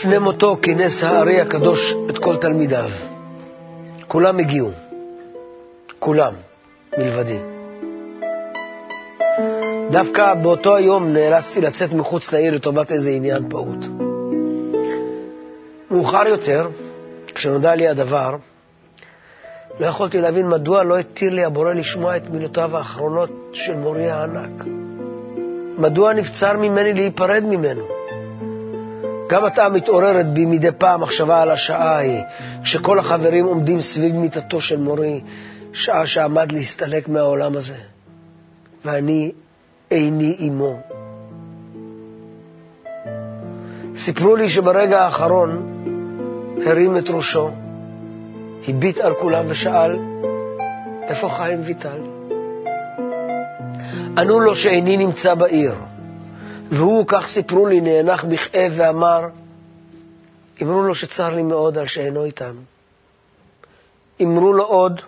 לפני מותו כינס הארי הקדוש את כל תלמידיו. כולם הגיעו. כולם, מלבדי. דווקא באותו היום נאלצתי לצאת מחוץ לעיר לטובת איזה עניין פעוט. מאוחר יותר, כשנודע לי הדבר, לא יכולתי להבין מדוע לא התיר לי הבורא לשמוע את מילותיו האחרונות של מורי הענק. מדוע נבצר ממני להיפרד ממנו? גם אתה מתעוררת בי מדי פעם מחשבה על השעה ההיא, כשכל החברים עומדים סביב מיטתו של מורי, שעה שעמד להסתלק מהעולם הזה. ואני איני עמו. סיפרו לי שברגע האחרון הרים את ראשו, הביט על כולם ושאל, איפה חיים ויטל? ענו לו שאיני נמצא בעיר, והוא, כך סיפרו לי, נאנח בכאב ואמר, אמרו לו שצר לי מאוד על שאינו איתם. אמרו לו עוד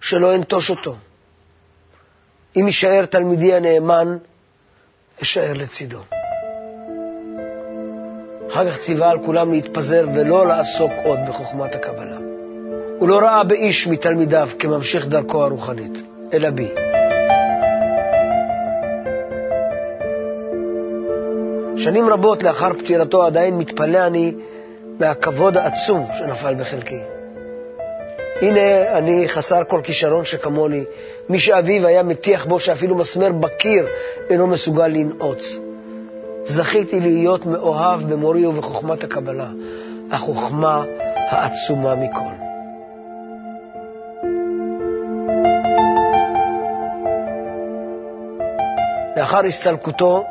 שלא אנטוש אותו. אם יישאר תלמידי הנאמן, יישאר לצידו. אחר כך ציווה על כולם להתפזר ולא לעסוק עוד בחוכמת הקבלה. הוא לא ראה באיש מתלמידיו כממשיך דרכו הרוחנית, אלא בי. שנים רבות לאחר פטירתו עדיין מתפלא אני מהכבוד העצום שנפל בחלקי. הנה אני חסר כל כישרון שכמוני, מי שאביו היה מטיח בו שאפילו מסמר בקיר אינו מסוגל לנעוץ. זכיתי להיות מאוהב במורי ובחוכמת הקבלה, החוכמה העצומה מכל. לאחר הסתלקותו,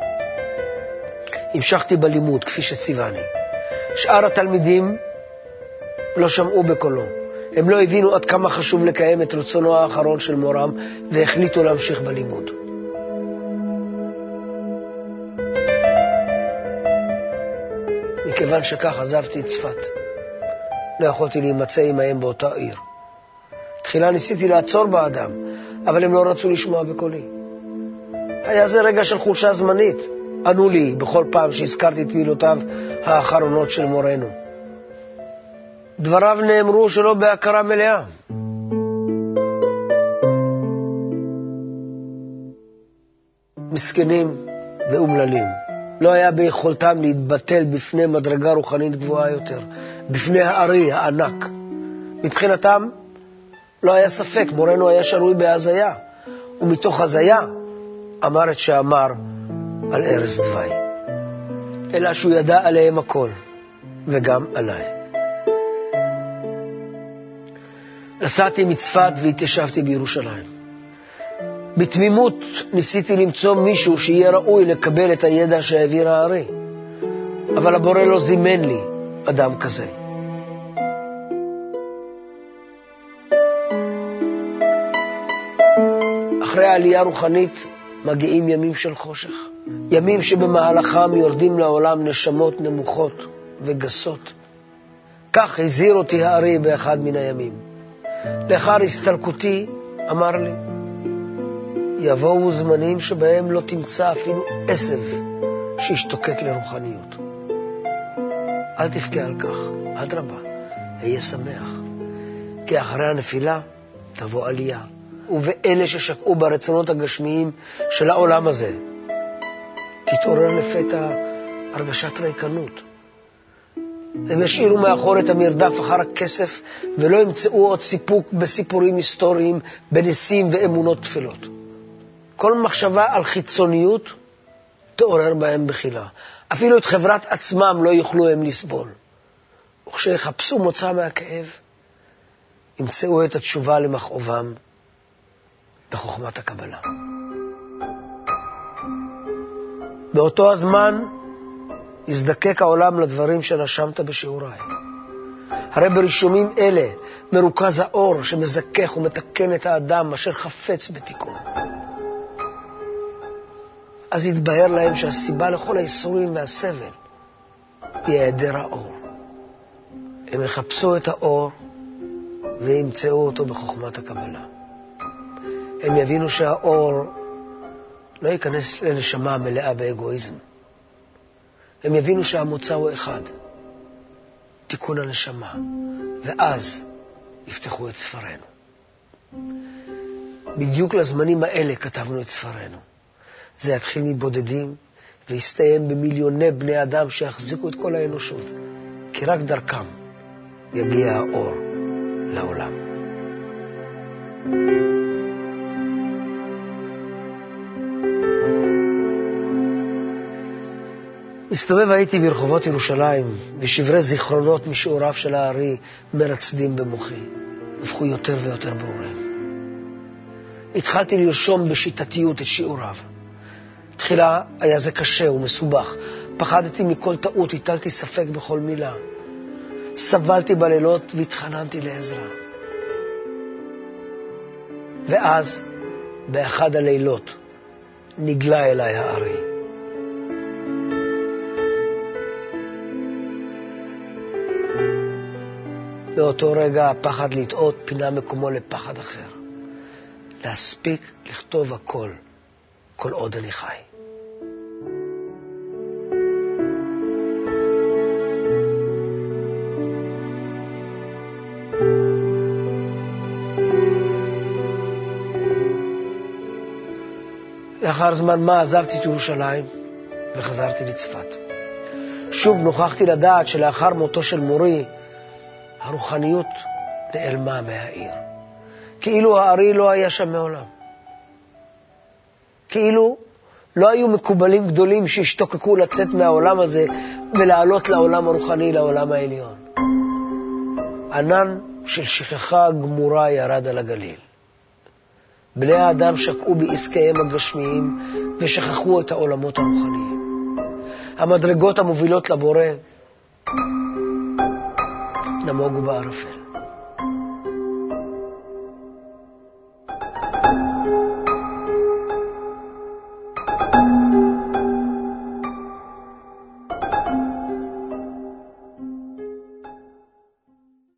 המשכתי בלימוד כפי שציווני. שאר התלמידים לא שמעו בקולו. הם לא הבינו עד כמה חשוב לקיים את רצונו האחרון של מורם, והחליטו להמשיך בלימוד. מכיוון שכך עזבתי את צפת. לא יכולתי להימצא עמהם באותה עיר. תחילה ניסיתי לעצור באדם, אבל הם לא רצו לשמוע בקולי. היה זה רגע של חולשה זמנית. ענו לי בכל פעם שהזכרתי את מילותיו האחרונות של מורנו. דבריו נאמרו שלא בהכרה מלאה. מסכנים ואומללים. לא היה ביכולתם להתבטל בפני מדרגה רוחנית גבוהה יותר, בפני הארי הענק. מבחינתם לא היה ספק, מורנו היה שרוי בהזיה, ומתוך הזיה אמר את שאמר על ארז דווי, אלא שהוא ידע עליהם הכל, וגם עליי. נסעתי מצפת והתיישבתי בירושלים. בתמימות ניסיתי למצוא מישהו שיהיה ראוי לקבל את הידע שהעביר הארי, אבל הבורא לא זימן לי אדם כזה. אחרי העלייה הרוחנית מגיעים ימים של חושך, ימים שבמהלכם יורדים לעולם נשמות נמוכות וגסות. כך הזהיר אותי הארי באחד מן הימים. לאחר הסתלקותי אמר לי, יבואו זמנים שבהם לא תמצא אפילו עשב שישתוקק לרוחניות. אל תבכה על כך, אדרבה, היה שמח, כי אחרי הנפילה תבוא עלייה, ובאלה ששקעו ברצונות הגשמיים של העולם הזה תתעורר לפתע הרגשת ריקנות. הם ישאירו מאחור את המרדף אחר הכסף, ולא ימצאו עוד סיפוק בסיפורים היסטוריים, בניסים ואמונות תפילות. כל מחשבה על חיצוניות תעורר בהם בחילה. אפילו את חברת עצמם לא יוכלו הם לסבול. וכשיחפשו מוצא מהכאב, ימצאו את התשובה למכאובם בחוכמת הקבלה. באותו הזמן יזדקק העולם לדברים שנשמת בשיעוריי. הרי ברישומים אלה מרוכז האור שמזכך ומתקן את האדם אשר חפץ בתיקון. אז יתבהר להם שהסיבה לכל האיסורים והסבל היא היעדר האור. הם יחפשו את האור וימצאו אותו בחוכמת הקבלה. הם יבינו שהאור לא ייכנס לנשמה מלאה באגואיזם, הם יבינו שהמוצא הוא אחד. תיקון הנשמה. ואז יפתחו את ספרנו. בדיוק לזמנים האלה כתבנו את ספרנו. זה יתחיל מבודדים ויסתיים במיליוני בני אדם שיחזיקו את כל האנושות. כי רק דרכם יגיע האור לעולם. מסתובב הייתי ברחובות ירושלים, ושברי זיכרונות משעוריו של הארי מרצדים במוחי, הפכו יותר ויותר ברורים. התחלתי לרשום בשיטתיות את שיעוריו. תחילה היה זה קשה ומסובך. פחדתי מכל טעות, הטלתי ספק בכל מילה. סבלתי בלילות והתחננתי לעזרה. ואז, באחד הלילות, נגלה אליי הארי. באותו רגע הפחד לטעות פינה מקומו לפחד אחר. להספיק לכתוב הכל, כל עוד אני חי. לאחר זמן מה עזבתי את ירושלים וחזרתי לצפת. שוב נוכחתי לדעת שלאחר מותו של מורי, הרוחניות נעלמה מהעיר. כאילו הארי לא היה שם מעולם. כאילו לא היו מקובלים גדולים שהשתוקקו לצאת מהעולם הזה ולעלות לעולם הרוחני, לעולם העליון. ענן של שכחה גמורה ירד על הגליל. בני האדם שקעו בעסקיהם הגשמיים ושכחו את העולמות הרוחניים. המדרגות המובילות לבורא נמוגו בערפל.